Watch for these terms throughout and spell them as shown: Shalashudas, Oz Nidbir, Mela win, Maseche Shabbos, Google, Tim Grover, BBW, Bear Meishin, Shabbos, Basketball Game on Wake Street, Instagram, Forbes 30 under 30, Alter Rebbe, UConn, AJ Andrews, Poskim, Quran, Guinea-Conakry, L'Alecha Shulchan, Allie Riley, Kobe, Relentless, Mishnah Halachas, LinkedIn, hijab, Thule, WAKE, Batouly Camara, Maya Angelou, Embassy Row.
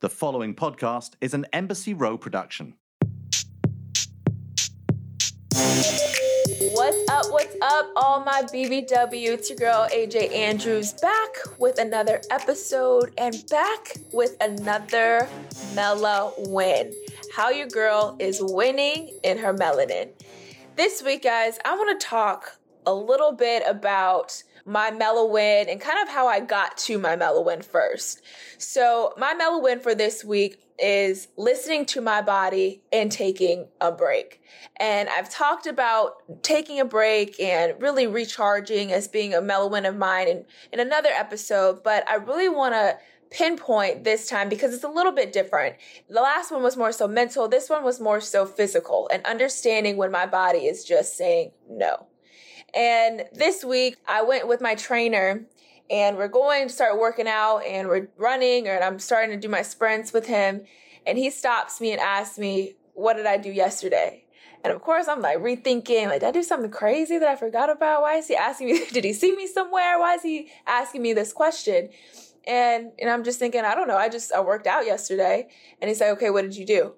The following podcast is an Embassy Row production. What's up, all my BBW? It's your girl, AJ Andrews, back with another episode and back with another Mela win. How your girl is winning in her melanin. This week, guys, I want to talk a little bit about my Mela win and kind of how I got to my Mela win first. So my Mela win for this week is listening to my body and taking a break. And I've talked about taking a break and really recharging as being a Mela win of mine in another episode, but I really want to pinpoint this time because it's a little bit different. The last one was more so mental. This one was more so physical and understanding when my body is just saying no. And this week I went with my trainer and we're going to start working out and we're running and I'm starting to do my sprints with him. And he stops me and asks me, what did I do yesterday? And of course I'm like rethinking, like, did I do something crazy that I forgot about? Why is he asking me? Did he see me somewhere? Why is he asking me this question? And I'm just thinking, I don't know. I worked out yesterday. And he's like, okay, what did you do?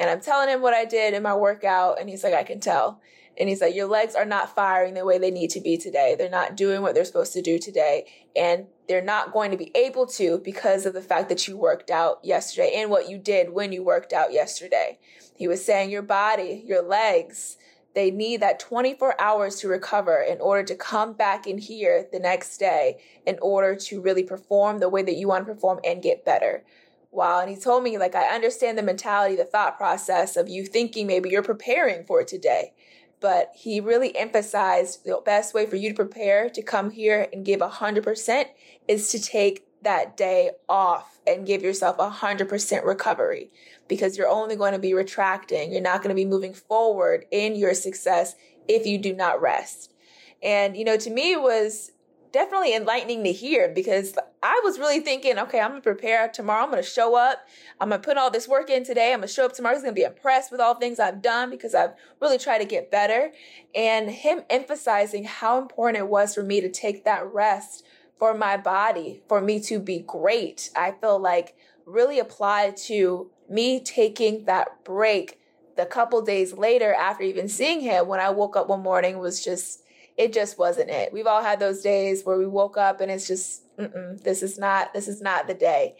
And I'm telling him what I did in my workout. And he's like, I can tell. And he's like, your legs are not firing the way they need to be today. They're not doing what they're supposed to do today. And they're not going to be able to because of the fact that you worked out yesterday and what you did when you worked out yesterday. He was saying your body, your legs, they need that 24 hours to recover in order to come back in here the next day in order to really perform the way that you want to perform and get better. Wow. And he told me, like, I understand the mentality, the thought process of you thinking maybe you're preparing for it today. But he really emphasized the best way for you to prepare to come here and give 100% is to take that day off and give yourself 100% recovery because you're only going to be retracting. You're not going to be moving forward in your success if you do not rest. And, you know, to me it was definitely enlightening to hear because I was really thinking, okay, I'm going to prepare tomorrow. I'm going to show up. I'm going to put all this work in today. I'm going to show up tomorrow. He's going to be impressed with all things I've done because I've really tried to get better. And him emphasizing how important it was for me to take that rest for my body, for me to be great, I feel like really applied to me taking that break. The couple days later, after even seeing him, when I woke up one morning, it just wasn't it. We've all had those days where we woke up and it's just, this is not the day.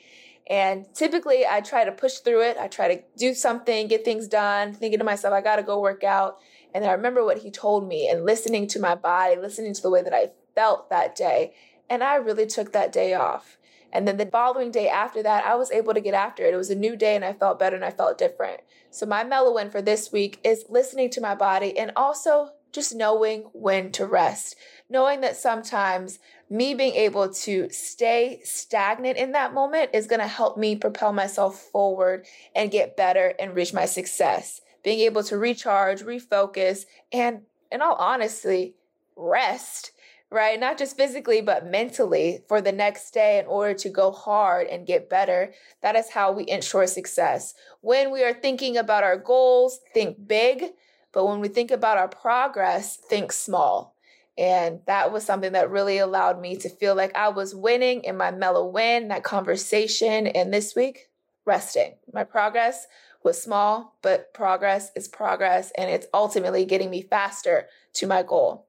And typically I try to push through it. I try to do something, get things done, thinking to myself, I got to go work out. And I remember what he told me and listening to my body, listening to the way that I felt that day. And I really took that day off. And then the following day after that, I was able to get after it. It was a new day and I felt better and I felt different. So my Mela win for this week is listening to my body and also just knowing when to rest, knowing that sometimes me being able to stay stagnant in that moment is going to help me propel myself forward and get better and reach my success. Being able to recharge, refocus, and in all honesty, rest, right? Not just physically, but mentally for the next day in order to go hard and get better. That is how we ensure success. When we are thinking about our goals, think big. But when we think about our progress, think small. And that was something that really allowed me to feel like I was winning in my Mela win, that conversation. And this week, resting. My progress was small, but progress is progress. And it's ultimately getting me faster to my goal.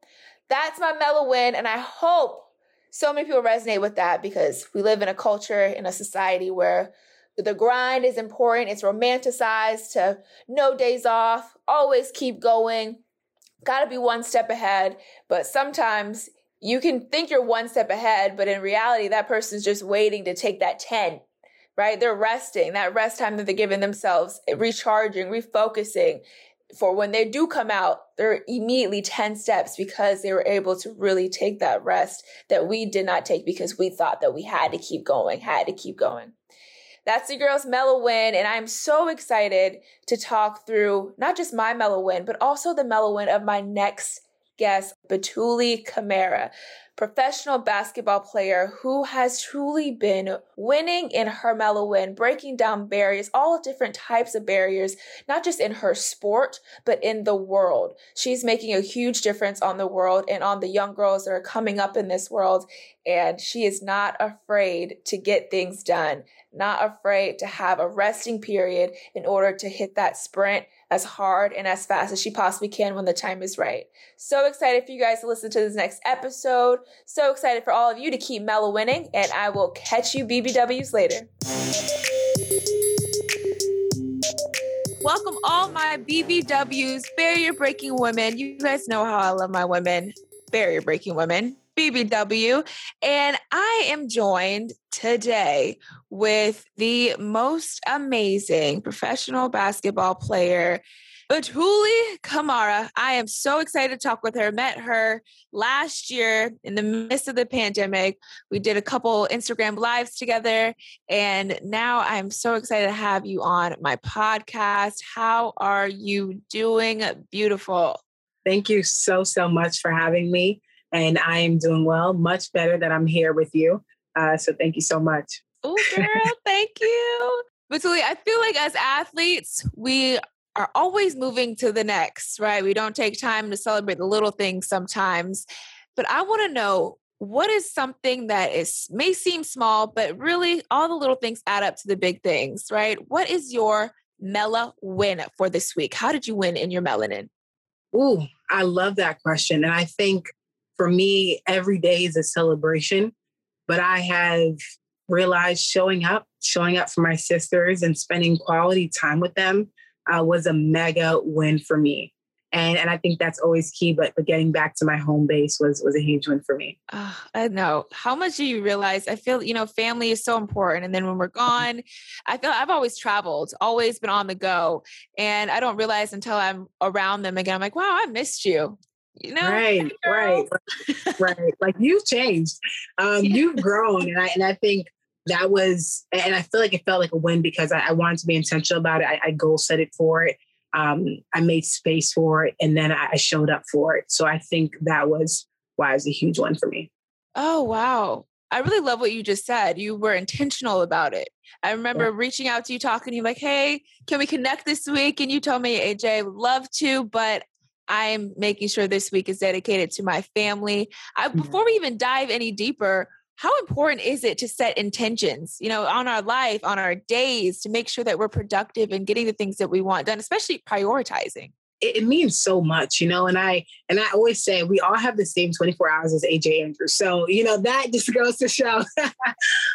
That's my Mela win. And I hope so many people resonate with that because we live in a culture, in a society where the grind is important. It's romanticized to no days off, always keep going, got to be one step ahead. But sometimes you can think you're one step ahead, but in reality, that person's just waiting to take that 10, right? They're resting, that rest time that they're giving themselves, recharging, refocusing for when they do come out, they're immediately 10 steps because they were able to really take that rest that we did not take because we thought that we had to keep going. That's your girl's Mela win, and I'm so excited to talk through not just my Mela win, but also the Mela win of my next guest, Batouly Camara. professional basketball player who has truly been winning in her mellow win, breaking down barriers, all different types of barriers, not just in her sport, but in the world. She's making a huge difference on the world and on the young girls that are coming up in this world. And she is not afraid to get things done, not afraid to have a resting period in order to hit that sprint as hard and as fast as she possibly can when the time is right. So excited for you guys to listen to this next episode. So excited for all of you to keep mellow winning, and I will catch you BBWs later. Welcome all my BBWs, barrier-breaking women. You guys know how I love my women, barrier-breaking women, BBW. And I am joined today with the most amazing professional basketball player, Batouly Kamara. I am so excited to talk with her. Met her last year in the midst of the pandemic. We did a couple Instagram lives together, and now I'm so excited to have you on my podcast. How are you doing, beautiful? Thank you so much for having me, and I am doing well. Much better that I'm here with you. So thank you so much. Oh, girl, thank you. Batouly, I feel like as athletes, we are always moving to the next, right? We don't take time to celebrate the little things sometimes. But I want to know, what is something that may seem small, but really all the little things add up to the big things, right? What is your Mela win for this week? How did you win in your melanin? Ooh, I love that question. And I think for me, every day is a celebration. But I have realized showing up for my sisters and spending quality time with them was a mega win for me. And I think that's always key, but getting back to my home base was a huge win for me. I know. How much do you realize? I feel, family is so important. And then when we're gone, I feel I've always traveled, always been on the go. And I don't realize until I'm around them again, I'm like, wow, I missed you. Right. Like you've changed, you've grown. And I think that was, and I feel like it felt like a win because I wanted to be intentional about it. I goal set it for it. I made space for it, and then I showed up for it. So I think that was why it was a huge one for me. Oh, wow. I really love what you just said. You were intentional about it. I remember reaching out to you, talking to you like, hey, can we connect this week? And you told me, AJ, would love to, but I'm making sure this week is dedicated to my family. Before we even dive any deeper, how important is it to set intentions, on our life, on our days, to make sure that we're productive and getting the things that we want done, especially prioritizing? It means so much, and I always say we all have the same 24 hours as AJ Andrews. So, that just goes to show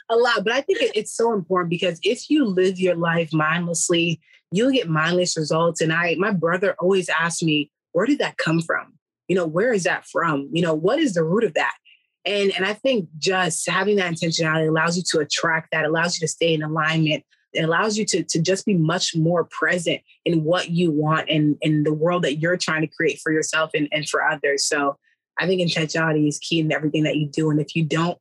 a lot. But I think it's so important because if you live your life mindlessly, you'll get mindless results. And my brother always asked me, where did that come from? Where is that from? What is the root of that? And I think just having that intentionality allows you to attract that, allows you to stay in alignment. It allows you to just be much more present in what you want and in the world that you're trying to create for yourself and for others. So I think intentionality is key in everything that you do. And if you don't,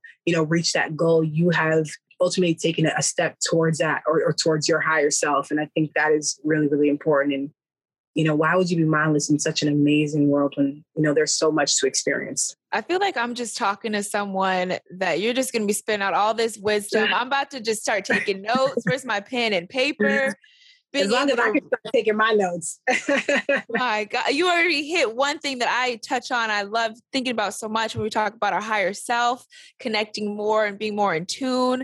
reach that goal, you have ultimately taken a step towards that or towards your higher self. And I think that is really, really important. And why would you be mindless in such an amazing world when, there's so much to experience? I feel like I'm just talking to someone that you're just going to be spitting out all this wisdom. I'm about to just start taking notes. Where's my pen and paper? As long as I can start taking my notes. My God, you already hit one thing that I touch on. I love thinking about so much when we talk about our higher self, connecting more and being more in tune.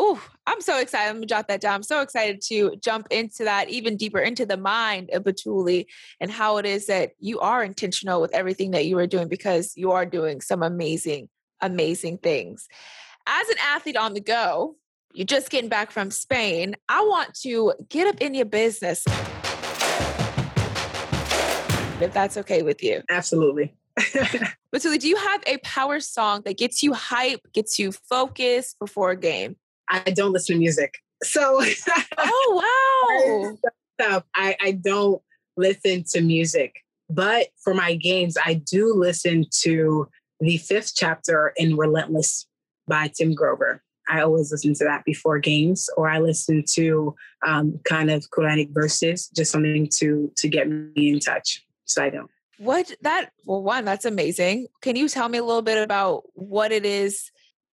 Oh, I'm so excited. I'm going to jot that down. I'm so excited to jump into that, even deeper into the mind of Batouly and how it is that you are intentional with everything that you are doing, because you are doing some amazing, amazing things. As an athlete on the go, you're just getting back from Spain. I want to get up in your business, if that's okay with you. Absolutely. Batouly, do you have a power song that gets you hype, gets you focused before a game? I don't listen to music. So, oh, wow. I don't listen to music, but for my games, I do listen to the 5th chapter in Relentless by Tim Grover. I always listen to that before games, or I listen to kind of Quranic verses, just something to get me in touch. So I don't. Well, one, that's amazing. Can you tell me a little bit about what it is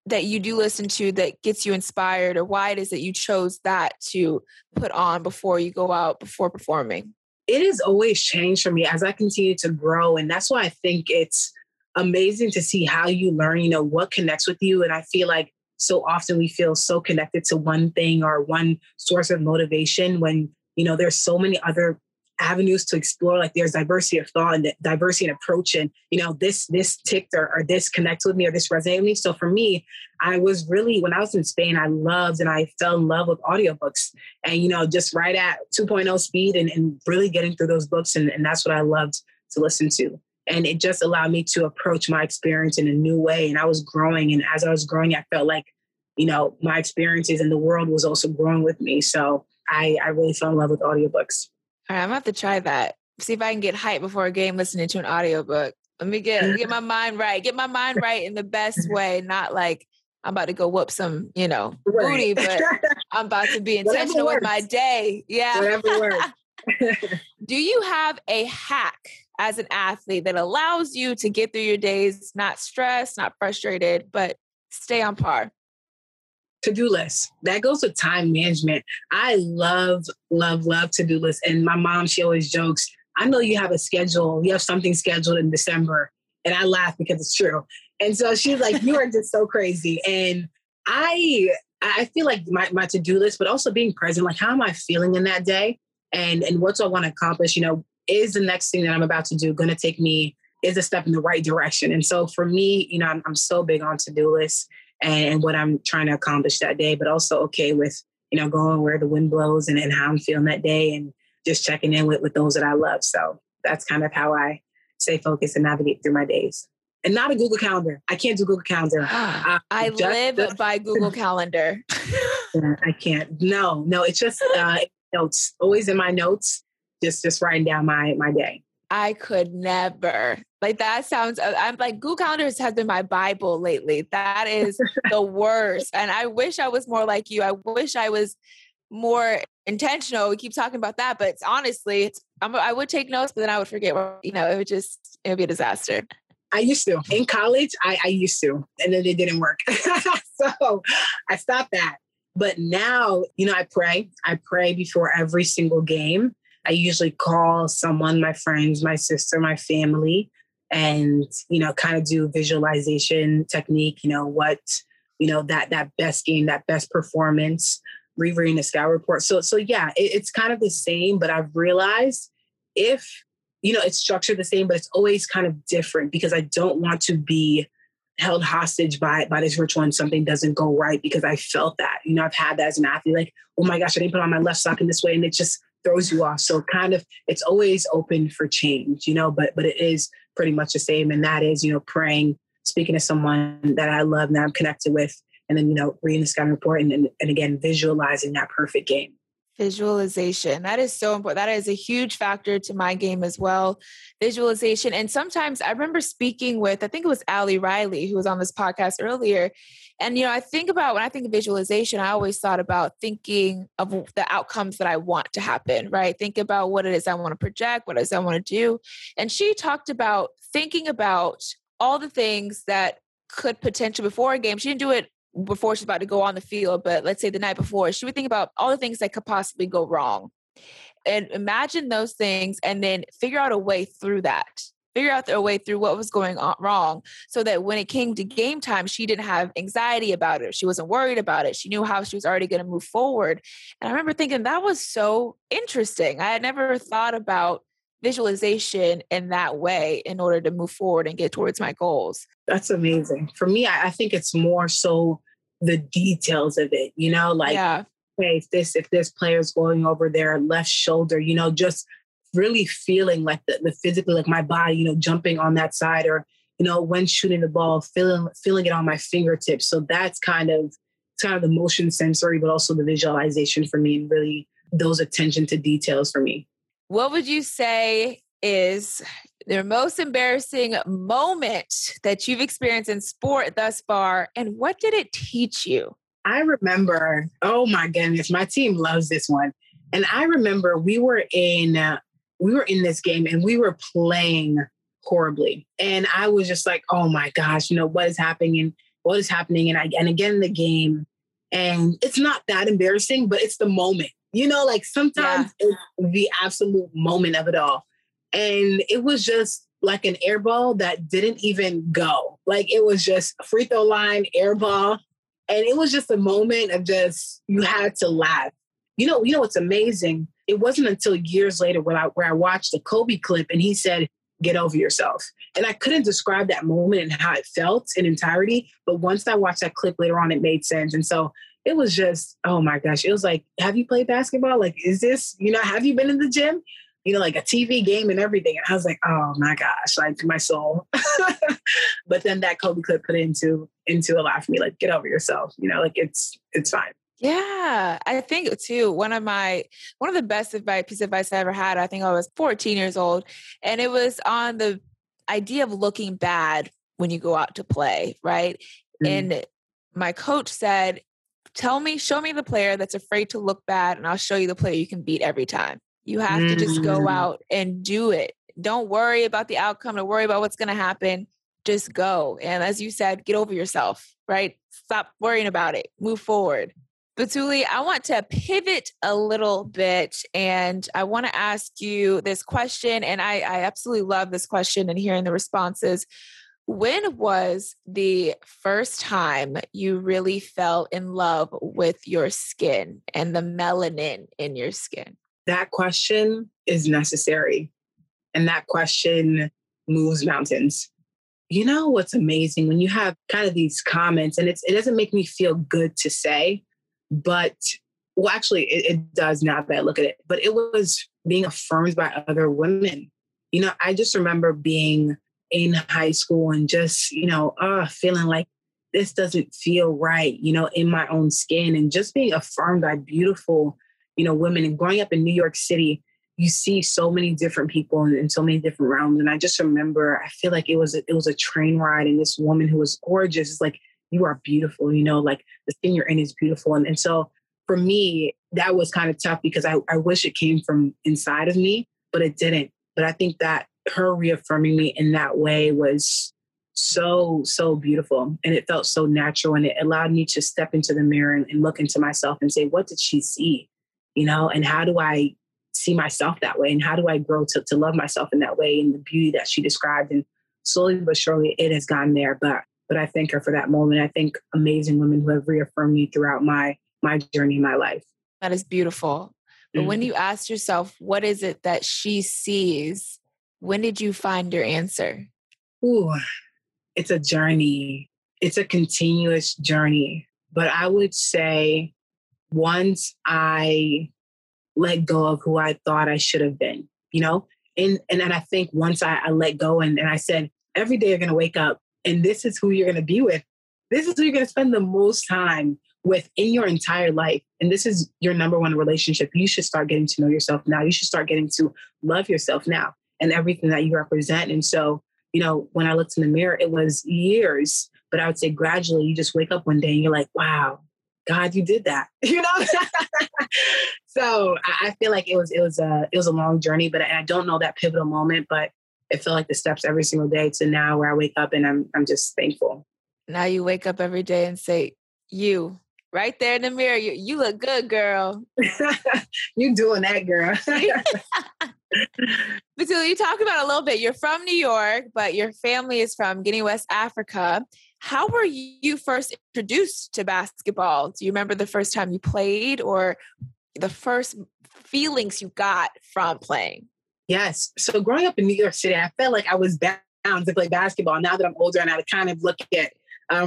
that you do listen to that gets you inspired, or why it is that you chose that to put on before you go out, before performing? It has always changed for me as I continue to grow. And that's why I think it's amazing to see how you learn, you know, what connects with you. And I feel like so often we feel so connected to one thing or one source of motivation when, you know, there's so many other avenues to explore. Like there's diversity of thought and diversity in approach, and you know, this ticked or this connects with me or this resonated with me. So for me, I was really, when I was in Spain, I loved and I fell in love with audiobooks, and you know, just right at 2.0 speed and really getting through those books, and that's what I loved to listen to. And it just allowed me to approach my experience in a new way, and I was growing, and as I was growing, I felt like, you know, my experiences in the world was also growing with me. So I really fell in love with audiobooks. All right, I'm going to have to try that. See if I can get hype before a game listening to an audiobook. Let me get my mind right. Get my mind right in the best way, not like I'm about to go whoop some, you know, booty, but I'm about to be intentional with my day. Yeah. Whatever works. Do you have a hack as an athlete that allows you to get through your days, not stressed, not frustrated, but stay on par? To-do list. That goes with time management. I love, love, love to-do lists. And my mom, she always jokes, I know you have a schedule. You have something scheduled in December. And I laugh because it's true. And so she's like, you are just so crazy. And I feel like my to-do list, but also being present, like how am I feeling in that day? And what do I want to accomplish? You know, is the next thing that I'm about to do going to take me, is a step in the right direction? And so for me, you know, I'm so big on to-do lists and what I'm trying to accomplish that day, but also okay with, you know, going where the wind blows and how I'm feeling that day and just checking in with those that I love. So that's kind of how I stay focused and navigate through my days. And not a Google Calendar. I can't do Google Calendar. I live by Google Calendar. Yeah, I can't. No, it's just notes. Always in my notes, just writing down my day. I could never. Like that sounds, I'm like, Google Calendars has been my Bible lately. That is the worst. And I wish I was more like you. I wish I was more intentional. We keep talking about that, but I would take notes, but then I would forget, you know, it would be a disaster. I used to. In college, I used to, and then it didn't work. So I stopped that. But now, you know, I pray before every single game. I usually call someone, my friends, my sister, my family, and, you know, kind of do visualization technique, you know, what, you know, that best game, that best performance, rereading the scout report. So yeah, it's kind of the same, but I've realized if, you know, it's structured the same, but it's always kind of different because I don't want to be held hostage by this ritual when something doesn't go right, because I felt that, you know, I've had that as an athlete, like, oh my gosh, I didn't put on my left sock in this way. And it just throws you off. So kind of, it's always open for change, you know, but it is pretty much the same. And that is, you know, praying, speaking to someone that I love and that I'm connected with, and then, you know, reading the scouting report and again, visualizing that perfect game. Visualization. That is so important. That is a huge factor to my game as well. Visualization. And sometimes I remember speaking with, I think it was Allie Riley, who was on this podcast earlier. And, you know, I think about, when I think of visualization, I always thought about thinking of the outcomes that I want to happen, right? Think about what it is I want to project, what it is I want to do. And she talked about thinking about all the things that could potentially before a game. She didn't do it before she's about to go on the field, but let's say the night before, she would think about all the things that could possibly go wrong and imagine those things, and then figure out a way through that. Figure out their way through what was going on wrong, so that when it came to game time, she didn't have anxiety about it. She wasn't worried about it. She knew how she was already going to move forward. And I remember thinking that was so interesting. I had never thought about visualization in that way in order to move forward and get towards my goals. That's amazing. For me, I think it's more so the details of it, you know, like, yeah. Hey, if this player's going over their left shoulder, you know, just really feeling like the physically, like my body, you know, jumping on that side, or, you know, when shooting the ball, feeling it on my fingertips. So that's kind of the motion sensory, but also the visualization for me, and really those attention to details for me. What would you say is their most embarrassing moment that you've experienced in sport thus far? And what did it teach you? I remember, oh my goodness, my team loves this one. And I remember we were in this game and we were playing horribly. And I was just like, oh my gosh, you know, what is happening? And what is happening? And again, the game. And it's not that embarrassing, but it's the moment, you know, like sometimes it's the absolute moment of it all. And it was just like an air ball that didn't even go. Like it was just free throw line, air ball. And it was just a moment of just, you had to laugh. You know what's amazing? It wasn't until years later where I watched the Kobe clip and he said, get over yourself. And I couldn't describe that moment and how it felt in entirety. But once I watched that clip later on, it made sense. And so it was just, oh my gosh, it was like, have you played basketball? Like, is this, you know, have you been in the gym? You know, like a TV game and everything. And I was like, oh my gosh, like my soul. But then that Kobe clip put into a lot for me, like, get over yourself, you know, like it's fine. Yeah. I think too, one of the best piece of advice I ever had, I think I was 14 years old, and it was on the idea of looking bad when you go out to play. Right. Mm-hmm. And my coach said, show me the player that's afraid to look bad, and I'll show you the player you can beat every time. You have to just go out and do it. Don't worry about the outcome. Don't worry about what's going to happen. Just go. And as you said, get over yourself, right? Stop worrying about it. Move forward. Batouly, I want to pivot a little bit, and I want to ask you this question, and I absolutely love this question and hearing the responses. When was the first time you really fell in love with your skin and the melanin in your skin? That question is necessary, and that question moves mountains. You know what's amazing? When you have kind of these comments, and it doesn't make me feel good to say, but well, actually it does now that I look at it, but it was being affirmed by other women. You know, I just remember being in high school and just, you know, feeling like this doesn't feel right, you know, in my own skin, and just being affirmed by beautiful, you know, women. And growing up in New York City, you see so many different people in so many different realms. And I just remember, I feel like it was a train ride, and this woman who was gorgeous is like, you are beautiful, you know, like the skin you're in is beautiful. And so for me, that was kind of tough, because I wish it came from inside of me, but it didn't. But I think that her reaffirming me in that way was so, so beautiful. And it felt so natural. And it allowed me to step into the mirror and look into myself and say, what did she see? You know, and how do I see myself that way? And how do I grow to love myself in that way, and the beauty that she described? And slowly but surely it has gone there. But I thank her for that moment. I thank amazing women who have reaffirmed me throughout my journey in my life. That is beautiful. But when you asked yourself, what is it that she sees? When did you find your answer? Ooh, it's a journey. It's a continuous journey. But I would say once I let go of who I thought I should have been, you know? And then I think once I let go and I said, every day you're going to wake up, and this is who you're going to be with. This is who you're going to spend the most time with in your entire life. And this is your number one relationship. You should start getting to know yourself now. You should start getting to love yourself now and everything that you represent. And so, you know, when I looked in the mirror, it was years, but I would say gradually you just wake up one day and you're like, wow, God, you did that. You know? So I feel like it was a long journey, but I don't know that pivotal moment, but it felt like the steps every single day to now where I wake up and I'm just thankful. Now you wake up every day and say, you right there in the mirror, you look good, girl. You doing that, girl. Batouly, you talked about a little bit, you're from New York, but your family is from Guinea, West Africa. How were you first introduced to basketball? Do you remember the first time you played or the first feelings you got from playing? Yes. So growing up in New York City, I felt like I was bound to play basketball. Now that I'm older and I kind of look at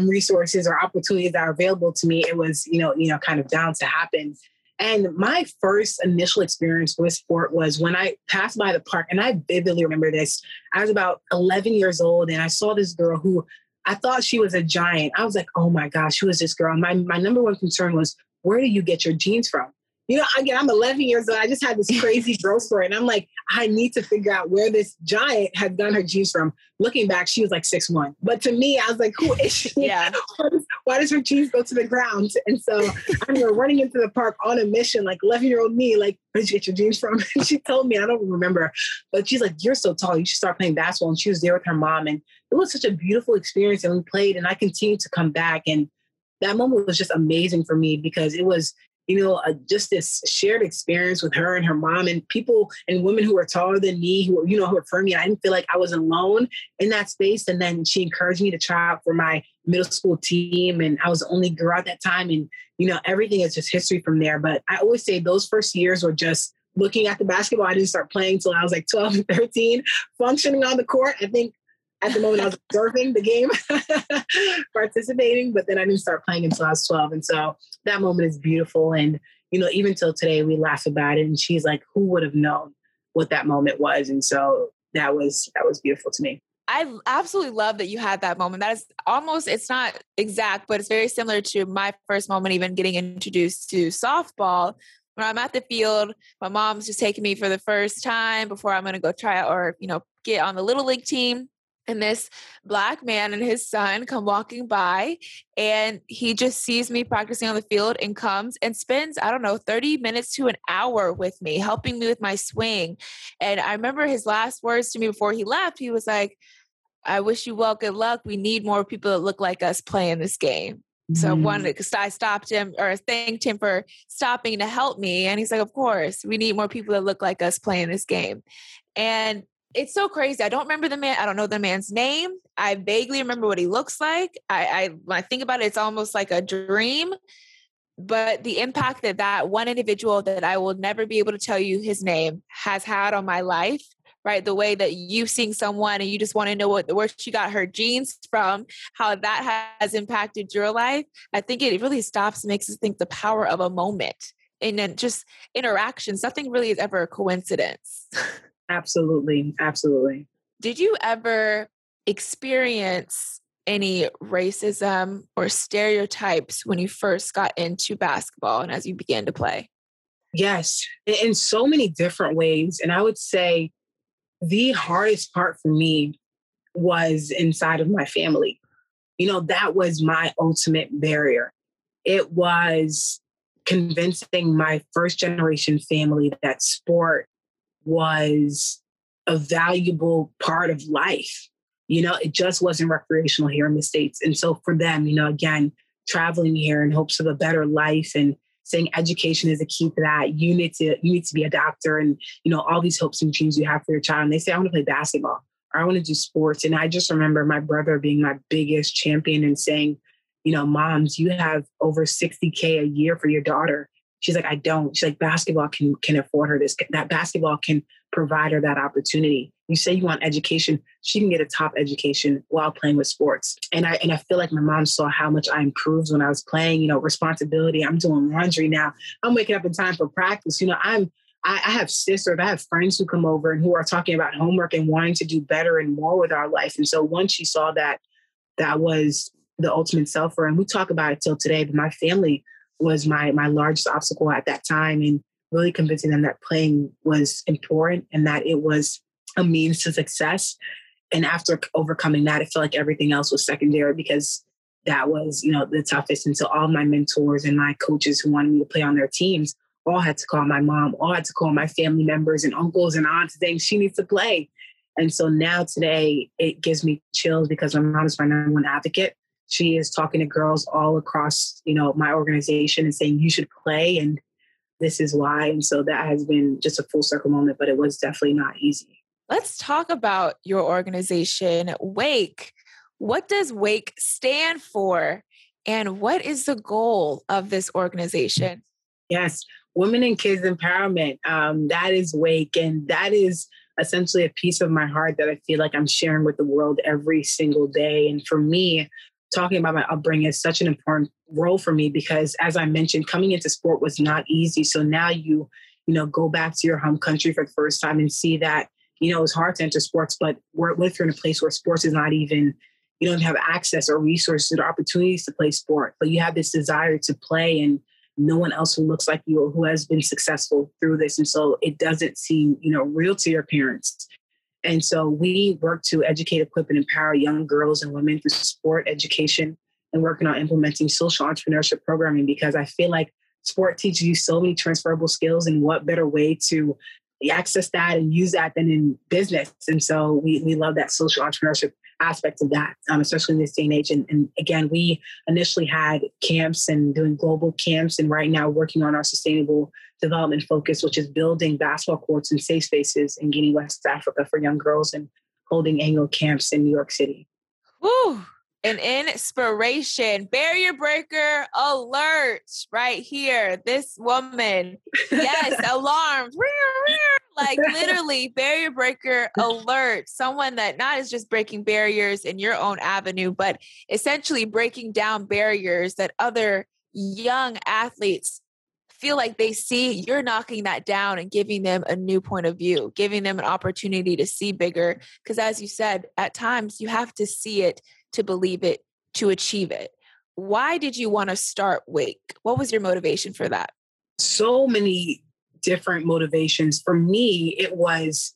resources or opportunities that are available to me, it was, you know, kind of bound to happen. And my first initial experience with sport was when I passed by the park, and I vividly remember this. I was about 11 years old, and I saw this girl who I thought she was a giant. I was like, oh my gosh, who is this girl? And my number one concern was, where do you get your jeans from? You know, again, I'm 11 years old. I just had this crazy growth story. And I'm like, I need to figure out where this giant had gotten her jeans from. Looking back, she was like 6'1". But to me, I was like, who is she? Yeah. What is, why does her cheese go to the ground? And so I remember running into the park on a mission, like 11-year-old me, like, where'd you get your jeans from? And she told me, I don't remember, but she's like, you're so tall, you should start playing basketball. And she was there with her mom. And it was such a beautiful experience. And we played, and I continued to come back. And that moment was just amazing for me because it was, you know, just this shared experience with her and her mom and people and women who were taller than me, who were, you know, who were for me. I didn't feel like I was alone in that space. And then she encouraged me to try out for my middle school team. And I was the only girl at that time. And, you know, everything is just history from there. But I always say those first years were just looking at the basketball. I didn't start playing until I was like 12 and 13, functioning on the court. I think at the moment I was observing the game, participating, but then I didn't start playing until I was 12. And so that moment is beautiful. And, you know, even till today we laugh about it, and she's like, who would have known what that moment was? And so that was beautiful to me. I absolutely love that you had that moment. That is almost, it's not exact, but it's very similar to my first moment, even getting introduced to softball. When I'm at the field, my mom's just taking me for the first time before I'm going to go try out or, you know, get on the little league team. And this black man and his son come walking by, and he just sees me practicing on the field and comes and spends, I don't know, 30 minutes to an hour with me, helping me with my swing. And I remember his last words to me before he left. He was like, I wish you well, good luck. We need more people that look like us playing this game. So I stopped him or thanked him for stopping to help me. And he's like, of course, we need more people that look like us playing this game. And it's so crazy. I don't remember the man. I don't know the man's name. I vaguely remember what he looks like. I when I think about it, it's almost like a dream, but the impact that that one individual that I will never be able to tell you his name has had on my life, right? The way that you've seen someone and you just want to know where she got her jeans from, how that has impacted your life. I think it really stops and makes us think the power of a moment and then just interactions. Nothing really is ever a coincidence. Absolutely. Absolutely. Did you ever experience any racism or stereotypes when you first got into basketball and as you began to play? Yes, in so many different ways. And I would say the hardest part for me was inside of my family. You know, that was my ultimate barrier. It was convincing my first generation family that sport was a valuable part of life. You know, it just wasn't recreational here in the States. And so for them, you know, again, traveling here in hopes of a better life and saying education is the key to that. You need to be a doctor and, you know, all these hopes and dreams you have for your child. And they say, I want to play basketball or I want to do sports. And I just remember my brother being my biggest champion and saying, you know, moms, you have over $60K a year for your daughter. She's like, I don't. She's like, basketball can afford her this. That basketball can provide her that opportunity. You say you want education. She can get a top education while playing with sports. And I feel like my mom saw how much I improved when I was playing, you know, responsibility. I'm doing laundry now. I'm waking up in time for practice. You know, I have sisters, I have friends who come over and who are talking about homework and wanting to do better and more with our life. And so once she saw that, that was the ultimate self-care. And we talk about it till today, but my family was my largest obstacle at that time, and really convincing them that playing was important and that it was a means to success. And after overcoming that, it felt like everything else was secondary because that was, you know, the toughest. And so all my mentors and my coaches who wanted me to play on their teams all had to call my mom, all had to call my family members and uncles and aunts saying she needs to play. And so now today it gives me chills because my mom is my number one advocate. She is talking to girls all across, you know, my organization and saying, you should play. And this is why. And so that has been just a full circle moment, but it was definitely not easy. Let's talk about your organization, WAKE. What does WAKE stand for? And what is the goal of this organization? Yes. Women and Kids Empowerment. That is WAKE. And that is essentially a piece of my heart that I feel like I'm sharing with the world every single day. And for me, talking about my upbringing is such an important role for me because, as I mentioned, coming into sport was not easy. So now you know, go back to your home country for the first time and see that, you know, it's hard to enter sports, but what if you're in a place where sports is not even, you don't have access or resources or opportunities to play sport, but you have this desire to play and no one else who looks like you or who has been successful through this. And so it doesn't seem, you know, real to your parents. And so we work to educate, equip, and empower young girls and women through sport education. and working on implementing social entrepreneurship programming, because I feel like sport teaches you so many transferable skills, and what better way to access that and use that than in business. And so we love that social entrepreneurship aspects of that, especially in this day and age. And again, we initially had camps and doing global camps, and right now working on our sustainable development focus, which is building basketball courts and safe spaces in Guinea, West Africa for young girls, and holding annual camps in New York City. Woo! An inspiration. Barrier breaker alert right here. This woman, yes, alarms. Like literally barrier breaker alert. Someone that not is just breaking barriers in your own avenue, but essentially breaking down barriers that other young athletes feel like they see. You're knocking that down and giving them a new point of view, giving them an opportunity to see bigger. Because as you said, at times you have to see it to believe it, to achieve it. Why did you want to start WAKE? What was your motivation for that? So many different motivations. For me, it was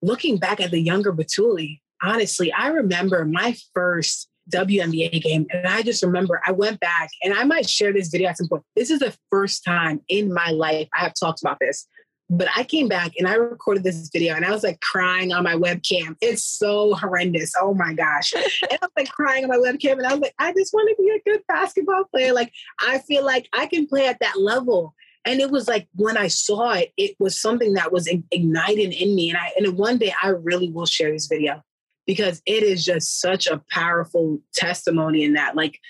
looking back at the younger Batouly. Honestly, I remember my first WNBA game, and I just remember I went back, and I might share this video at some point. This is the first time in my life I have talked about this. But I came back and I recorded this video, and I was like crying on my webcam. It's so horrendous. Oh my gosh. And I was like crying on my webcam, and I was like, I just want to be a good basketball player. Like, I feel like I can play at that level. And it was like, when I saw it, it was something that was ignited in me. And one day I really will share this video, because it is just such a powerful testimony in that, like,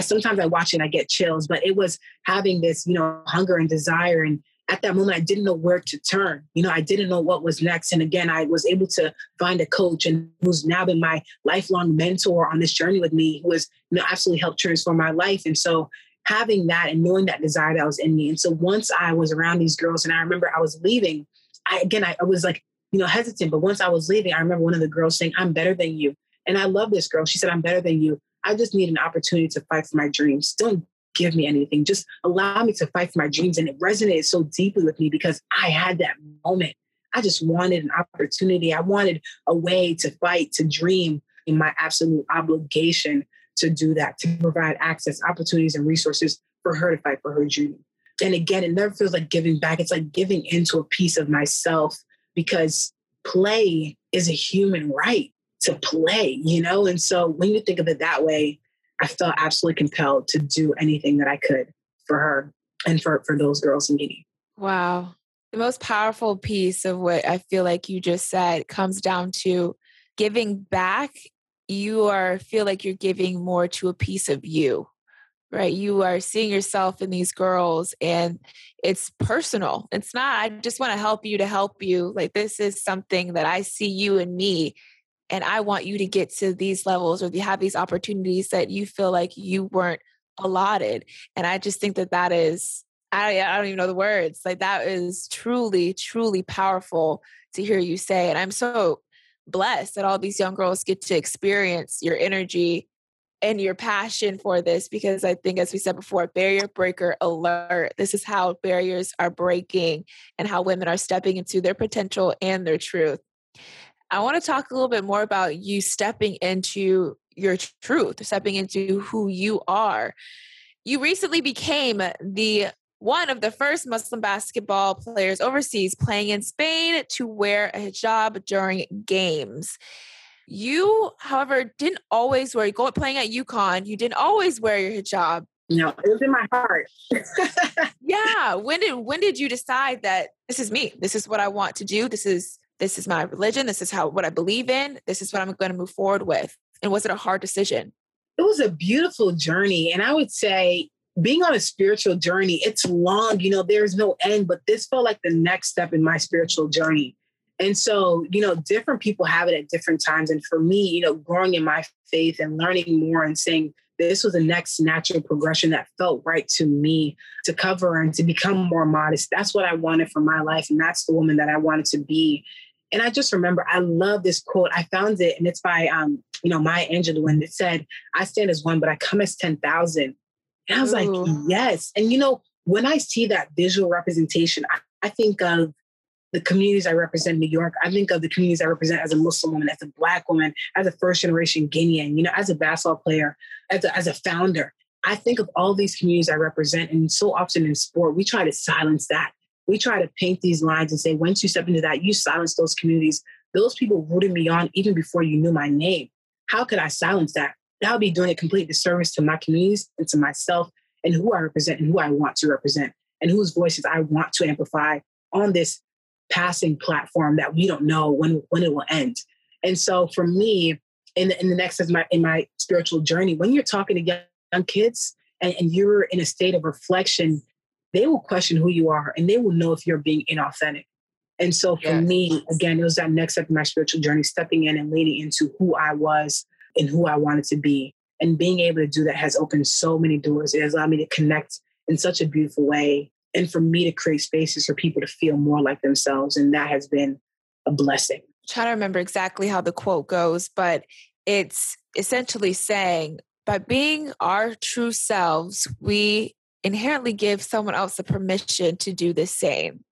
sometimes I watch it and I get chills, but it was having this, hunger and desire. And at that moment, I didn't know where to turn. I didn't know what was next. And again, I was able to find a coach, and who's now been my lifelong mentor on this journey with me, who has absolutely helped transform my life. And so having that and knowing that desire that was in me. And so once I was around these girls, and I remember I was leaving, I was like, hesitant. But once I was leaving, I remember one of the girls saying, "I'm better than you." And I love this girl. She said, "I'm better than you. I just need an opportunity to fight for my dreams. Don't give me anything. Just allow me to fight for my dreams." And it resonated so deeply with me, because I had that moment. I just wanted an opportunity. I wanted a way to fight, to dream, in my absolute obligation to do that, to provide access, opportunities, and resources for her to fight for her dream. And again, it never feels like giving back. It's like giving into a piece of myself, because play is a human right to play, And so when you think of it that way, I felt absolutely compelled to do anything that I could for her and for those girls in Guinea. Wow. The most powerful piece of what I feel like you just said comes down to giving back. Feel like you're giving more to a piece of you, right? You are seeing yourself in these girls, and it's personal. It's not, I just want to help you to help you. Like, this is something that I see you and me, and I want you to get to these levels, or you have these opportunities that you feel like you weren't allotted. And I just think that is, I don't even know the words. Like, that is truly, truly powerful to hear you say. And I'm so blessed that all these young girls get to experience your energy and your passion for this, because I think, as we said before, barrier breaker alert. This is how barriers are breaking and how women are stepping into their potential and their truth. I want to talk a little bit more about you stepping into your truth, stepping into who you are. You recently became one of the first Muslim basketball players overseas playing in Spain to wear a hijab during games. You, however, didn't always wear, playing at UConn, you didn't always wear your hijab. No, it was in my heart. Yeah. When did you decide that this is me? This is what I want to do. This is my religion. This is what I believe in. This is what I'm going to move forward with. And was it a hard decision? It was a beautiful journey. And I would say, being on a spiritual journey, it's long, there's no end, but this felt like the next step in my spiritual journey. And so, different people have it at different times. And for me, growing in my faith and learning more and saying, this was the next natural progression that felt right to me, to cover and to become more modest. That's what I wanted for my life. And that's the woman that I wanted to be. And I just remember, I love this quote. I found it, and it's by, Maya Angelou. And it said, "I stand as one, but I come as 10,000. And I was like, yes. And, when I see that visual representation, I think of the communities I represent in New York, I think of the communities I represent as a Muslim woman, as a Black woman, as a first generation Guinean, you know, as a basketball player, as a founder. I think of all these communities I represent, and so often in sport, we try to silence that. We try to paint these lines and say, once you step into that, you silence those communities. Those people rooted me on even before you knew my name. How could I silence that? That would be doing a complete disservice to my communities and to myself and who I represent and who I want to represent and whose voices I want to amplify on this passing platform that we don't know when it will end. And so for me, in the next of my spiritual journey, when you're talking to young kids and you're in a state of reflection, they will question who you are and they will know if you're being inauthentic. And so for me, again, it was that next step in my spiritual journey, stepping in and leaning into who I was and who I wanted to be. And being able to do that has opened so many doors. It has allowed me to connect in such a beautiful way and for me to create spaces for people to feel more like themselves. And that has been a blessing. I'm trying to remember exactly how the quote goes, but it's essentially saying, by being our true selves, we inherently give someone else the permission to do the same.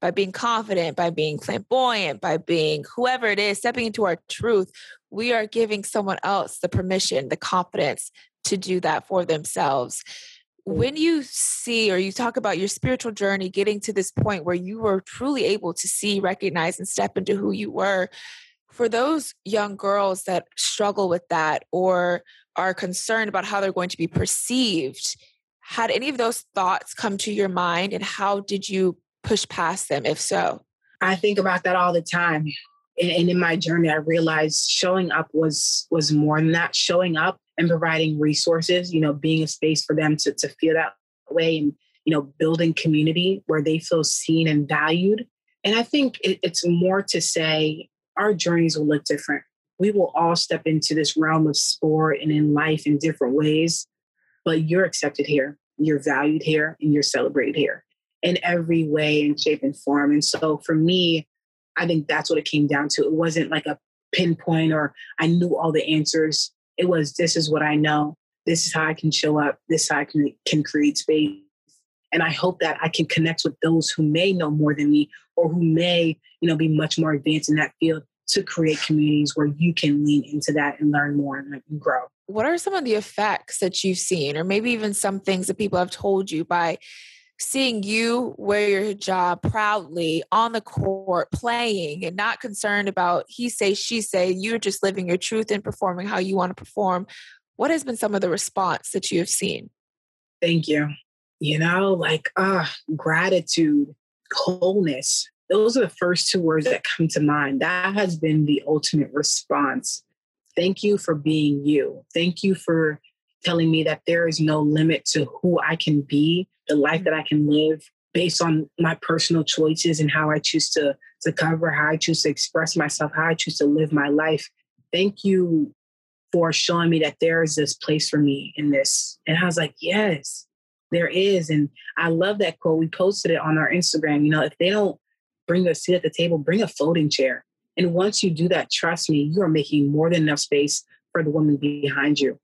By being confident, by being flamboyant, by being whoever it is, stepping into our truth, we are giving someone else the permission, the confidence to do that for themselves. When you see, or you talk about your spiritual journey, getting to this point where you were truly able to see, recognize, and step into who you were, for those young girls that struggle with that or are concerned about how they're going to be perceived, had any of those thoughts come to your mind, and how did you push past them, if so? I think about that all the time. And in my journey, I realized showing up was more than that. Showing up and providing resources, you know, being a space for them to feel that way and, you know, building community where they feel seen and valued. And I think it's more to say our journeys will look different. We will all step into this realm of sport and in life in different ways, but you're accepted here, you're valued here, and you're celebrated here in every way and shape and form. And so for me, I think that's what it came down to. It wasn't like a pinpoint or I knew all the answers. It was, this is what I know. This is how I can show up. This is how I can create space. And I hope that I can connect with those who may know more than me or who may, you know, be much more advanced in that field to create communities where you can lean into that and learn more and grow. What are some of the effects that you've seen, or maybe even some things that people have told you by seeing you wear your hijab proudly on the court, playing and not concerned about he say, she say, you're just living your truth and performing how you want to perform. What has been some of the response that you have seen? Thank you. You know, like gratitude, wholeness. Those are the first two words that come to mind. That has been the ultimate response. Thank you for being you. Thank you for telling me that there is no limit to who I can be, the life that I can live based on my personal choices and how I choose to cover, how I choose to express myself, how I choose to live my life. Thank you for showing me that there is this place for me in this. And I was like, yes, there is. And I love that quote. We posted it on our Instagram. You know, if they don't bring a seat at the table, bring a folding chair. And once you do that, trust me, you are making more than enough space for the woman behind you.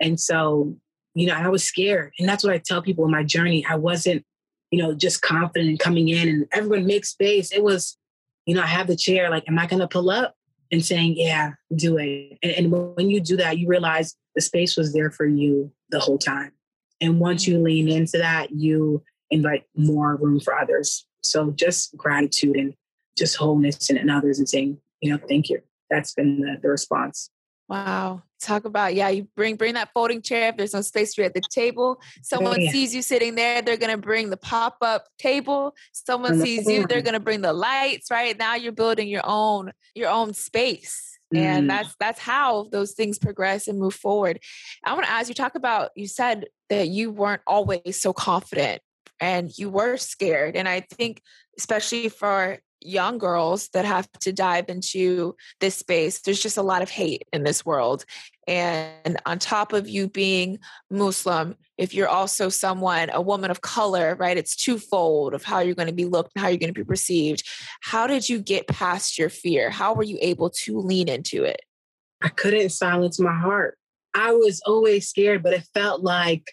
And so, you know, I was scared. And that's what I tell people in my journey. I wasn't, you know, just confident in coming in and everyone make space. It was, you know, I have the chair, like, am I going to pull up? And saying, yeah, do it. And when you do that, you realize the space was there for you the whole time. And once you lean into that, you invite more room for others. So just gratitude and just wholeness and others and saying, you know, thank you. That's been the response. Wow. Talk about, you bring that folding chair. If there's no space for you at the table, someone sees you sitting there, they're going to bring the pop-up table. Someone sees you, they're going to bring the lights, right? Now you're building your own space. And that's how those things progress and move forward. I want to ask you, talk about, you said that you weren't always so confident and you were scared. And I think especially for young girls that have to dive into this space, there's just a lot of hate in this world. And on top of you being Muslim, if you're also someone, a woman of color, right, it's twofold of how you're going to be looked and how you're going to be perceived. How did you get past your fear? How were you able to lean into it? I couldn't silence my heart. I was always scared, but it felt like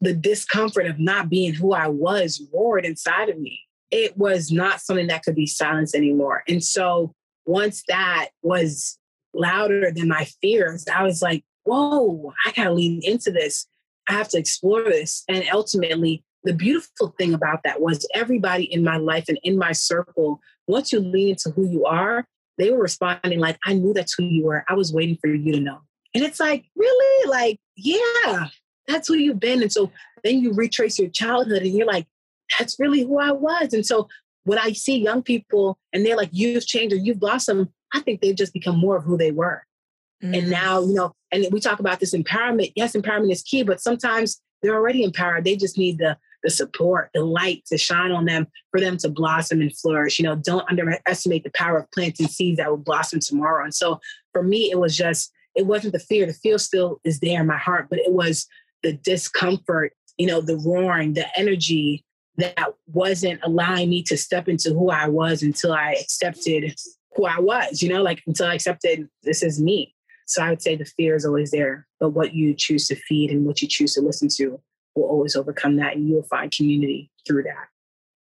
the discomfort of not being who I was roared inside of me. it was not something that could be silenced anymore. And so once that was louder than my fears, I was like, whoa, I gotta lean into this. I have to explore this. And ultimately, the beautiful thing about that was everybody in my life and in my circle, once you lean into who you are, they were responding like, I knew that's who you were. I was waiting for you to know. And it's like, really? Like, yeah, that's who you've been. And so then you retrace your childhood and you're like, that's really who I was. And so when I see young people and they're like, you've changed or you've blossomed, I think they've just become more of who they were. Mm-hmm. And now, you know, and we talk about this empowerment. Yes, empowerment is key, but sometimes they're already empowered. They just need the support, the light to shine on them for them to blossom and flourish. You know, don't underestimate the power of planting seeds that will blossom tomorrow. And so for me, it was just, it wasn't the fear. The fear still is there in my heart, but it was the discomfort, you know, the roaring, the energy that wasn't allowing me to step into who I was until I accepted who I was, you know, like until I accepted this is me. So I would say the fear is always there, but what you choose to feed and what you choose to listen to will always overcome that, and you'll find community through that.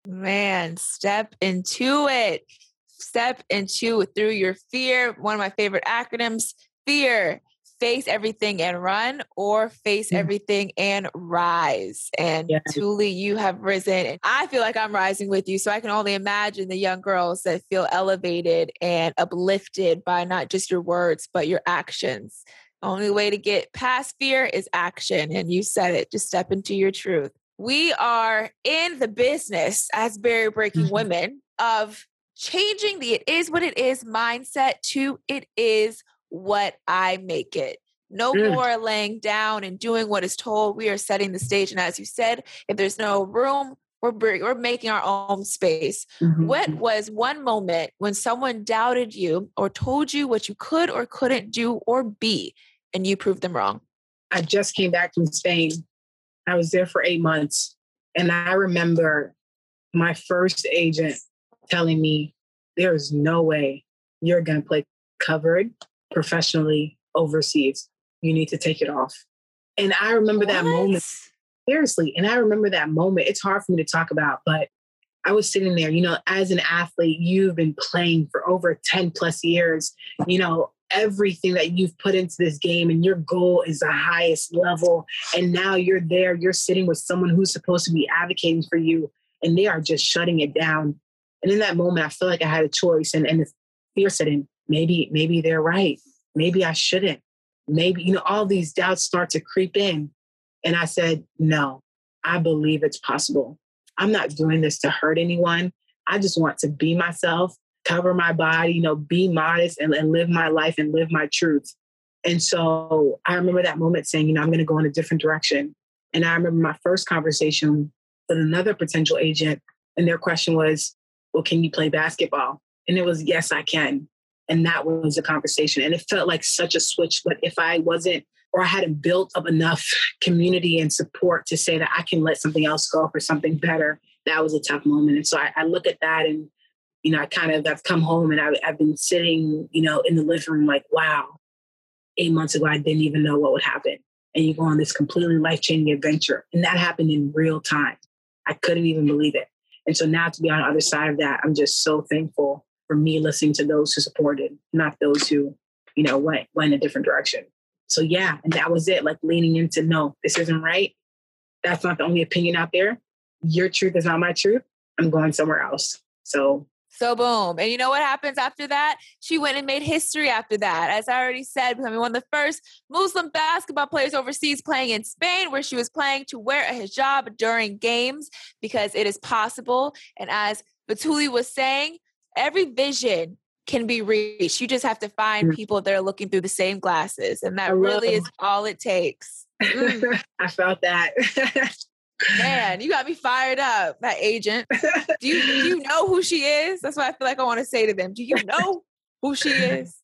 Man, step into it. Step into through your fear. One of my favorite acronyms, FEAR. Face everything and run, or face everything and rise. And yeah. Thule, you have risen. And I feel like I'm rising with you. So I can only imagine the young girls that feel elevated and uplifted by not just your words, but your actions. Only way to get past fear is action. And you said it, just step into your truth. We are in the business as barrier-breaking women of changing the it is what it is mindset to it is what I make it. No more laying down and doing what is told. We are setting the stage. And as you said, if there's no room, we're making our own space. What was one moment when someone doubted you or told you what you could or couldn't do or be, and you proved them wrong? I just came back from Spain. I was there for 8 months. And I remember my first agent telling me, there's no way you're going to play covered professionally overseas. You need to take it off. And I remember that moment. Seriously. And I remember that moment. It's hard for me to talk about, but I was sitting there, you know, as an athlete, you've been playing for over 10 plus years, you know, everything that you've put into this game and your goal is the highest level. And now you're there, you're sitting with someone who's supposed to be advocating for you and they are just shutting it down. And in that moment, I feel like I had a choice and the fear set in. Maybe they're right. Maybe I shouldn't. Maybe, you know, all these doubts start to creep in. And I said, no, I believe it's possible. I'm not doing this to hurt anyone. I just want to be myself, cover my body, you know, be modest and live my life and live my truth. And so I remember that moment saying, you know, I'm going to go in a different direction. And I remember my first conversation with another potential agent. And their question was, well, can you play basketball? And it was, yes, I can. And that was the conversation. And it felt like such a switch. But if I wasn't, or I hadn't built up enough community and support to say that I can let something else go for something better, that was a tough moment. And so I look at that and, you know, I've come home and I've been sitting, you know, in the living room like, wow, 8 months ago, I didn't even know what would happen. And you go on this completely life-changing adventure. And that happened in real time. I couldn't even believe it. And so now to be on the other side of that, I'm just so thankful for me listening to those who supported, not those who, you know, went a different direction. So yeah, and that was it, like leaning into, no, this isn't right. That's not the only opinion out there. Your truth is not my truth. I'm going somewhere else. So boom. And you know what happens after that? She went and made history after that. As I already said, becoming one of the first Muslim basketball players overseas, playing in Spain, where she was playing to wear a hijab during games, because it is possible. And as Batouly was saying, every vision can be reached. You just have to find people that are looking through the same glasses. And that really is all it takes. I felt that. Man, you got me fired up, that agent. Do you know who she is? That's what I feel like I want to say to them. Do you know who she is?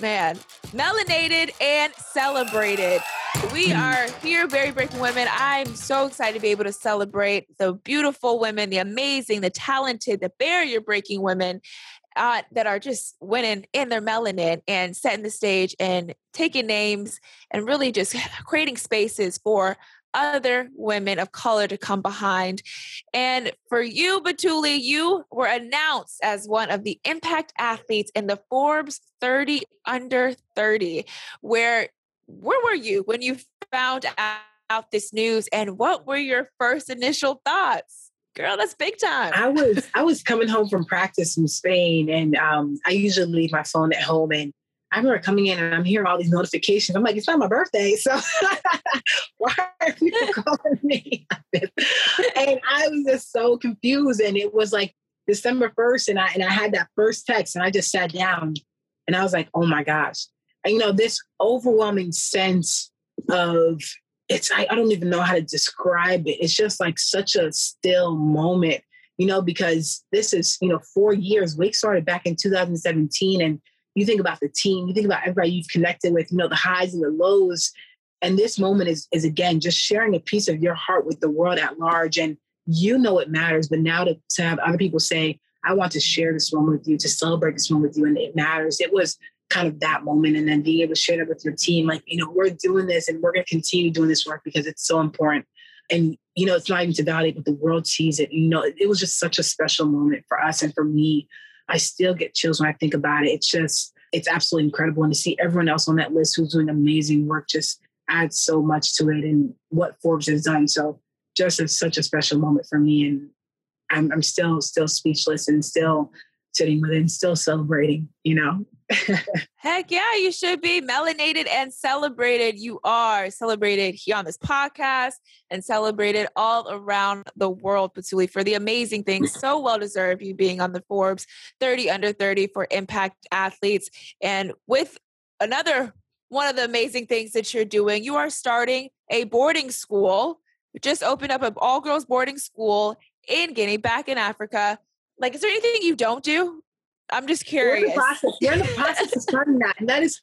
Man, melanated and celebrated. We are here, Barrier Breaking Women. I'm so excited to be able to celebrate the beautiful women, the amazing, the talented, the barrier breaking women that are just winning in their melanin and setting the stage and taking names and really just creating spaces for other women of color to come behind. And for you, Batouly, you were announced as one of the impact athletes in the Forbes 30 under 30. Where were you when you found out this news, and what were your first initial thoughts? Girl, that's big time. I was coming home from practice from Spain, and I usually leave my phone at home. And I remember coming in and I'm hearing all these notifications. I'm like, it's not my birthday, so why are people calling me? And I was just so confused. And it was like December 1st, and I had that first text, and I just sat down, and I was like, oh my gosh, and, you know, this overwhelming sense of I don't even know how to describe it. It's just like such a still moment, you know, because this is, you know, 4 years. WAKE started back in 2017. And you think about the team, you think about everybody you've connected with, you know, the highs and the lows. And this moment is again, just sharing a piece of your heart with the world at large. And you know it matters. But now to have other people say, I want to share this moment with you, to celebrate this moment with you, and it matters. It was kind of that moment, and then being able to share that with your team, like, you know, we're doing this and we're going to continue doing this work because it's so important. And, you know, it's not even to validate, but the world sees it. You know, it was just such a special moment for us. And for me, I still get chills when I think about it. It's just, it's absolutely incredible. And to see everyone else on that list who's doing amazing work just adds so much to it and what Forbes has done. So just it's such a special moment for me. And I'm still speechless and still sitting with it and still celebrating, you know. Heck yeah, you should be melanated and celebrated. You are celebrated here on this podcast and celebrated all around the world, Batouly, for the amazing things. So well deserved, you being on the Forbes 30 under 30 for impact athletes. And with another one of the amazing things that you're doing, you are starting a boarding school. You just opened up an all-girls boarding school in Guinea, back in Africa. Like, is there anything you don't do? I'm just curious. We're in the process of starting that. And that is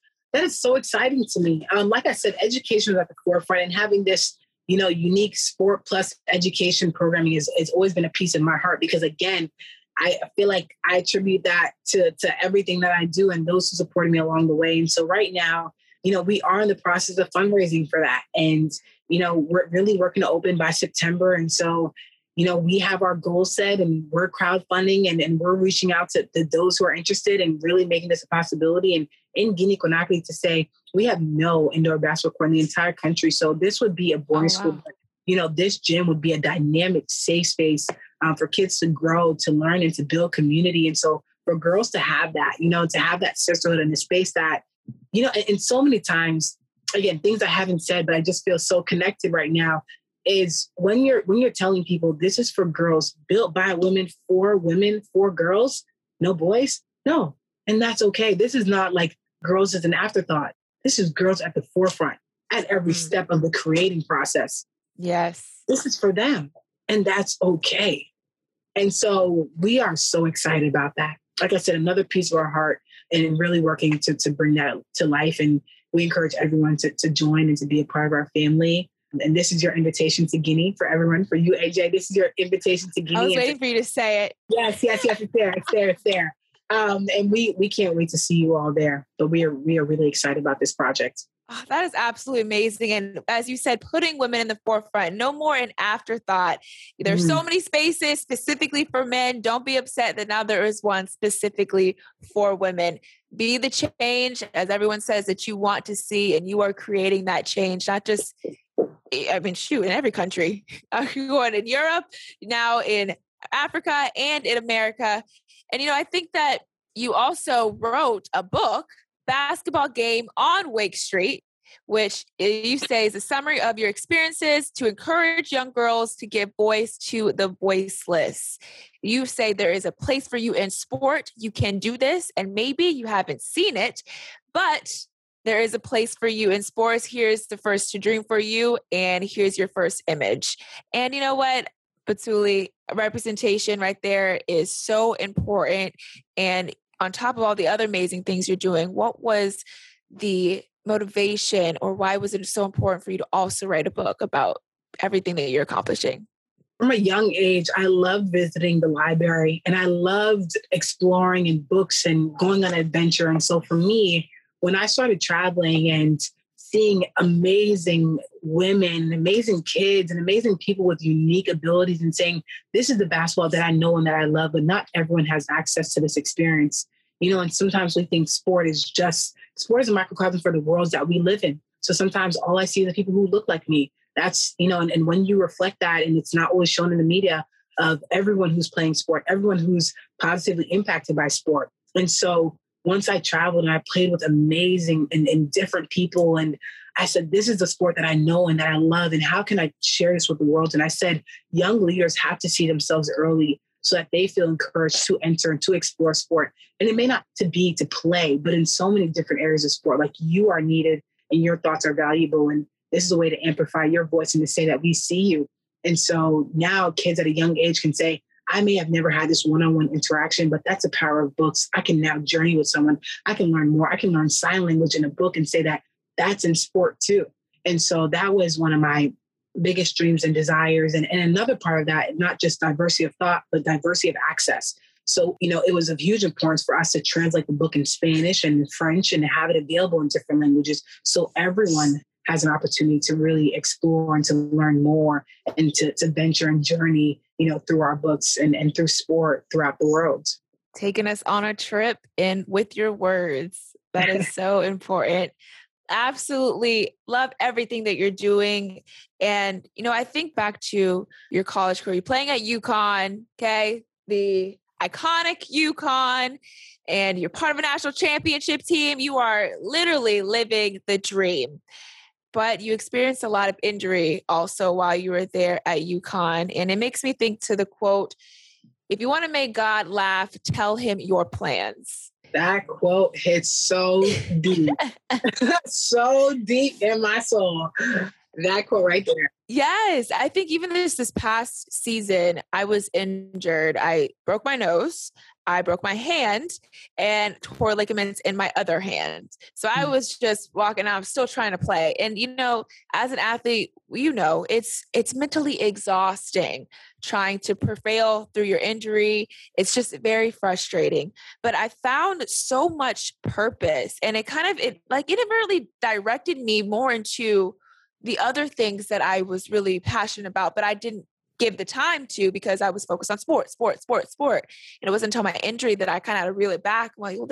so exciting to me. Like I said, education is at the forefront, and having this, you know, unique sport plus education programming is always been a piece of my heart, because again, I feel like I attribute that to everything that I do and those who supported me along the way. And so right now, you know, we are in the process of fundraising for that. And, you know, we're really working to open by September. And so, you know, we have our goal set, and we're crowdfunding, and we're reaching out to those who are interested and really making this a possibility. And in Guinea-Conakry, to say, we have no indoor basketball court in the entire country. So this would be a boarding school. But, you know, this gym would be a dynamic, safe space for kids to grow, to learn, and to build community. And so for girls to have that, you know, to have that sisterhood in a space that, you know, and so many times, again, things I haven't said, but I just feel so connected right now, is when you're telling people this is for girls, built by women, for girls, no boys, no. And that's okay. This is not like girls as an afterthought. This is girls at the forefront, at every step of the creating process. Yes. This is for them. And that's okay. And so we are so excited about that. Like I said, another piece of our heart, and really working to bring that to life. And we encourage everyone to join and to be a part of our family. And this is your invitation to Guinea for everyone. For you, AJ, this is your invitation to Guinea. I was waiting for you to say it. Yes. It's there. And we can't wait to see you all there. But we are really excited about this project. Oh, that is absolutely amazing. And as you said, putting women in the forefront, no more an afterthought. There's so many spaces specifically for men. Don't be upset that now there is one specifically for women. Be the change, as everyone says, that you want to see. And you are creating that change, not just... I mean, shoot, in every country, going in Europe, now in Africa and in America. And, you know, I think that you also wrote a book, Basketball Game on Wake Street, which you say is a summary of your experiences to encourage young girls to give voice to the voiceless. You say there is a place for you in sport. You can do this, and maybe you haven't seen it, but there is a place for you in sports. Here's the first to dream for you. And here's your first image. And you know what, Batouly, representation right there is so important. And on top of all the other amazing things you're doing, what was the motivation, or why was it so important for you to also write a book about everything that you're accomplishing? From a young age, I loved visiting the library, and I loved exploring in books and going on an adventure. And so for me, when I started traveling and seeing amazing women, amazing kids, and amazing people with unique abilities and saying, this is the basketball that I know and that I love, but not everyone has access to this experience. You know, and sometimes we think sport is a microcosm for the worlds that we live in. So sometimes all I see is the people who look like me. That's, you know, and when you reflect that, and it's not always shown in the media, of everyone who's playing sport, everyone who's positively impacted by sport. And so once I traveled and I played with amazing and different people, and I said, this is the sport that I know and that I love, and how can I share this with the world? And I said, young leaders have to see themselves early so that they feel encouraged to enter and to explore sport. And it may not to be to play, but in so many different areas of sport, like, you are needed and your thoughts are valuable. And this is a way to amplify your voice and to say that we see you. And so now kids at a young age can say, I may have never had this one-on-one interaction, but that's the power of books. I can now journey with someone. I can learn more. I can learn sign language in a book and say that that's in sport too. And so that was one of my biggest dreams and desires. And another part of that, not just diversity of thought, but diversity of access. So, you know, it was of huge importance for us to translate the book in Spanish and French and have it available in different languages, so everyone has an opportunity to really explore and to learn more and to venture and journey, you know, through our books and through sport throughout the world. Taking us on a trip and with your words. That is so important. Absolutely love everything that you're doing. And, you know, I think back to your college career, playing at UConn, okay, the iconic UConn, and you're part of a national championship team. You are literally living the dream. But you experienced a lot of injury also while you were there at UConn. And it makes me think to the quote, if you want to make God laugh, tell him your plans. That quote hits so deep, so deep in my soul. That quote right there. Yes. I think even this past season, I was injured. I broke my nose. I broke my hand and tore ligaments in my other hand. So I was just walking out, still trying to play. And, you know, as an athlete, you know, it's mentally exhausting trying to prevail through your injury. It's just very frustrating, but I found so much purpose, and it kind of, it like inadvertently directed me more into the other things that I was really passionate about, but I didn't give the time to, because I was focused on sport. And it wasn't until my injury that I kind of had to reel it back. I'm like, well,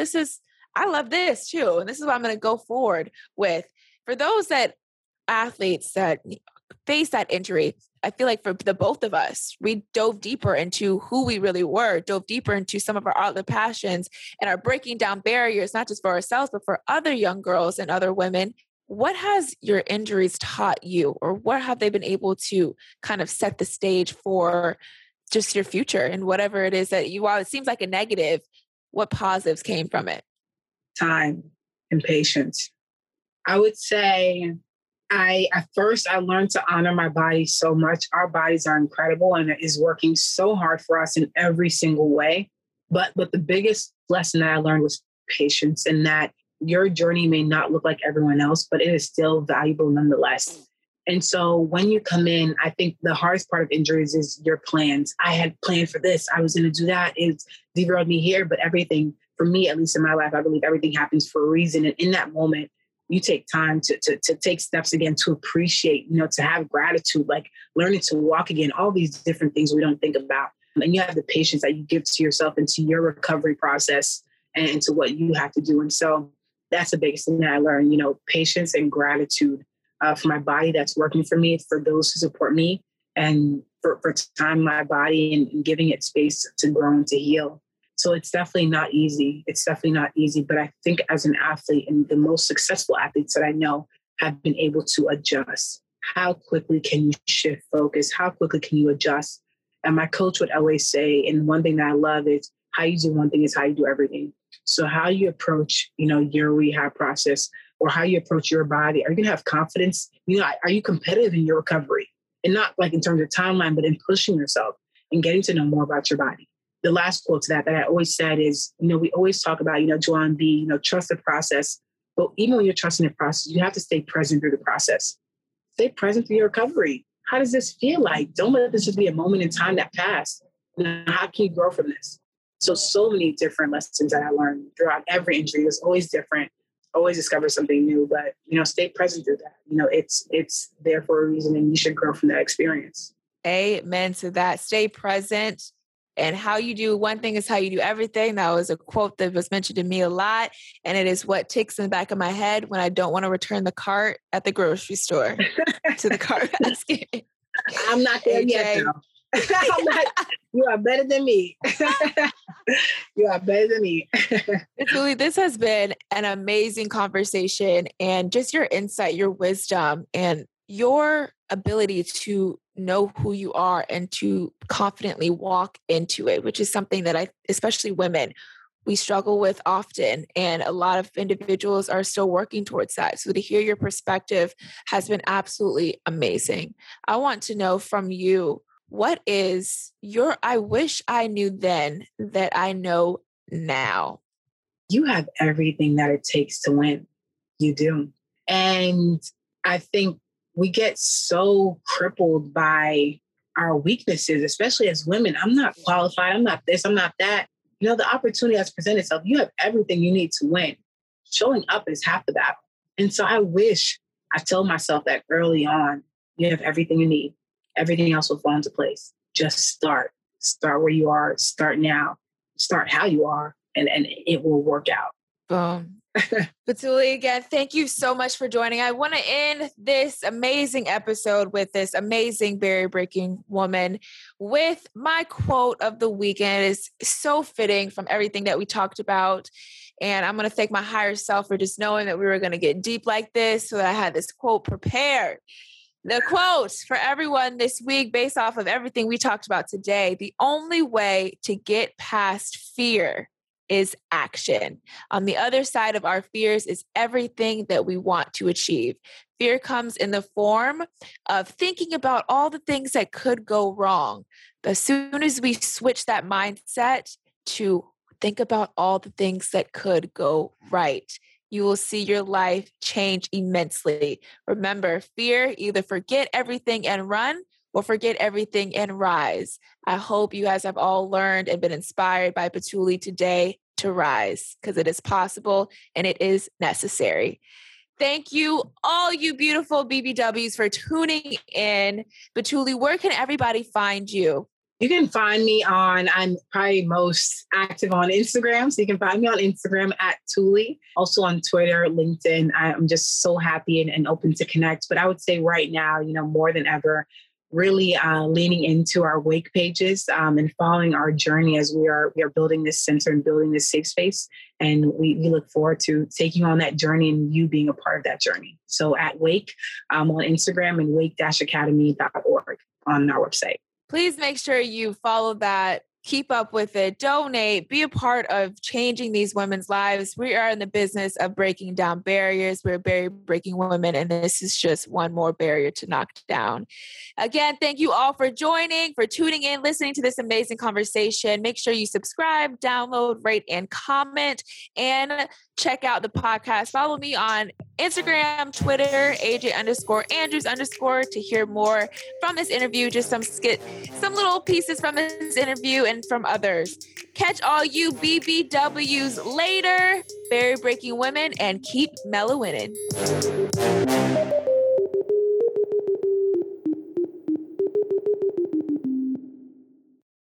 I love this too. And this is what I'm going to go forward with. For those athletes that face that injury, I feel like for the both of us, we dove deeper into who we really were, dove deeper into some of our other passions, and are breaking down barriers, not just for ourselves, but for other young girls and other women. What has your injuries taught you, or what have they been able to kind of set the stage for just your future and whatever it is that while it seems like a negative, what positives came from it? Time and patience. I would say I learned to honor my body so much. Our bodies are incredible, and it is working so hard for us in every single way. But the biggest lesson that I learned was patience, and that your journey may not look like everyone else, but it is still valuable nonetheless. And so when you come in, I think the hardest part of injuries is your plans. I had planned for this. I was going to do that. It derailed me here, but everything, for me, at least in my life, I believe everything happens for a reason. And in that moment, you take time to take steps again, to appreciate, you know, to have gratitude, like learning to walk again, all these different things we don't think about. And you have the patience that you give to yourself and to your recovery process and to what you have to do. And so that's the biggest thing that I learned, you know, patience and gratitude for my body that's working for me, for those who support me, and for time, my body, and giving it space to grow and to heal. So it's definitely not easy. But I think as an athlete, and the most successful athletes that I know have been able to adjust. How quickly can you shift focus? How quickly can you adjust? And my coach would always say, and one thing that I love is, how you do one thing is how you do everything. So how you approach, you know, your rehab process, or how you approach your body. Are you going to have confidence? You know, are you competitive in your recovery? And not like in terms of timeline, but in pushing yourself and getting to know more about your body. The last quote to that I always said is, you know, we always talk about, you know, Joanne B., you know, trust the process. But even when you're trusting the process, you have to stay present through the process. Stay present through your recovery. How does this feel like? Don't let this just be a moment in time that passed. How can you grow from this? So many different lessons that I learned throughout every injury. It was always different. always discover something new, but, you know, stay present through that. You know, it's there for a reason, and you should grow from that experience. Amen to that. Stay present. And how you do one thing is how you do everything. That was a quote that was mentioned to me a lot. And it is what ticks in the back of my head when I don't want to return the cart at the grocery store to the cart basket. I'm not there yet, girl. You are better than me. You are better than me. Julie, this has been an amazing conversation, and just your insight, your wisdom, and your ability to know who you are and to confidently walk into it, which is something that I, especially women, we struggle with often. And a lot of individuals are still working towards that. So to hear your perspective has been absolutely amazing. I want to know from you, what is your, I wish I knew then that I know now? You have everything that it takes to win. You do. And I think we get so crippled by our weaknesses, especially as women. I'm not qualified. I'm not this. I'm not that. You know, the opportunity has presented itself. You have everything you need to win. Showing up is half the battle. And so I wish I told myself that early on. You have everything you need. Everything else will fall into place. Just start. Start where you are. Start now. Start how you are, and it will work out. Boom. Batouly, again, thank you so much for joining. I want to end this amazing episode with this amazing barrier-breaking woman with my quote of the weekend. It is so fitting from everything that we talked about. And I'm going to thank my higher self for just knowing that we were going to get deep like this, so that I had this quote prepared. The quote for everyone this week, based off of everything we talked about today: the only way to get past fear is action. On the other side of our fears is everything that we want to achieve. Fear comes in the form of thinking about all the things that could go wrong. As soon as we switch that mindset to think about all the things that could go right, you will see your life change immensely. Remember, fear, either forget everything and run, or forget everything and rise. I hope you guys have all learned and been inspired by Batouly today to rise, because it is possible and it is necessary. Thank you, all you beautiful BBWs, for tuning in. Batouly, where can everybody find you? You can find me on, I'm probably most active on Instagram. So you can find me on Instagram at Thule, also on Twitter, LinkedIn. I'm just so happy and open to connect. But I would say right now, you know, more than ever, really leaning into our WAKE pages and following our journey as we are building this center and building this safe space. And we look forward to taking on that journey and you being a part of that journey. So at WAKE on Instagram, and wake-academy.org on our website. Please make sure you follow that, keep up with it, donate, be a part of changing these women's lives. We are in the business of breaking down barriers. We're barrier-breaking women, and this is just one more barrier to knock down. Again, thank you all for joining, for tuning in, listening to this amazing conversation. Make sure you subscribe, download, rate, and comment, and check out the podcast. Follow me on Instagram, Twitter, AJ_Andrews_ to hear more from this interview, just some little pieces from this interview and from others. Catch all you BBWs later, barrier breaking women, and keep mellowing.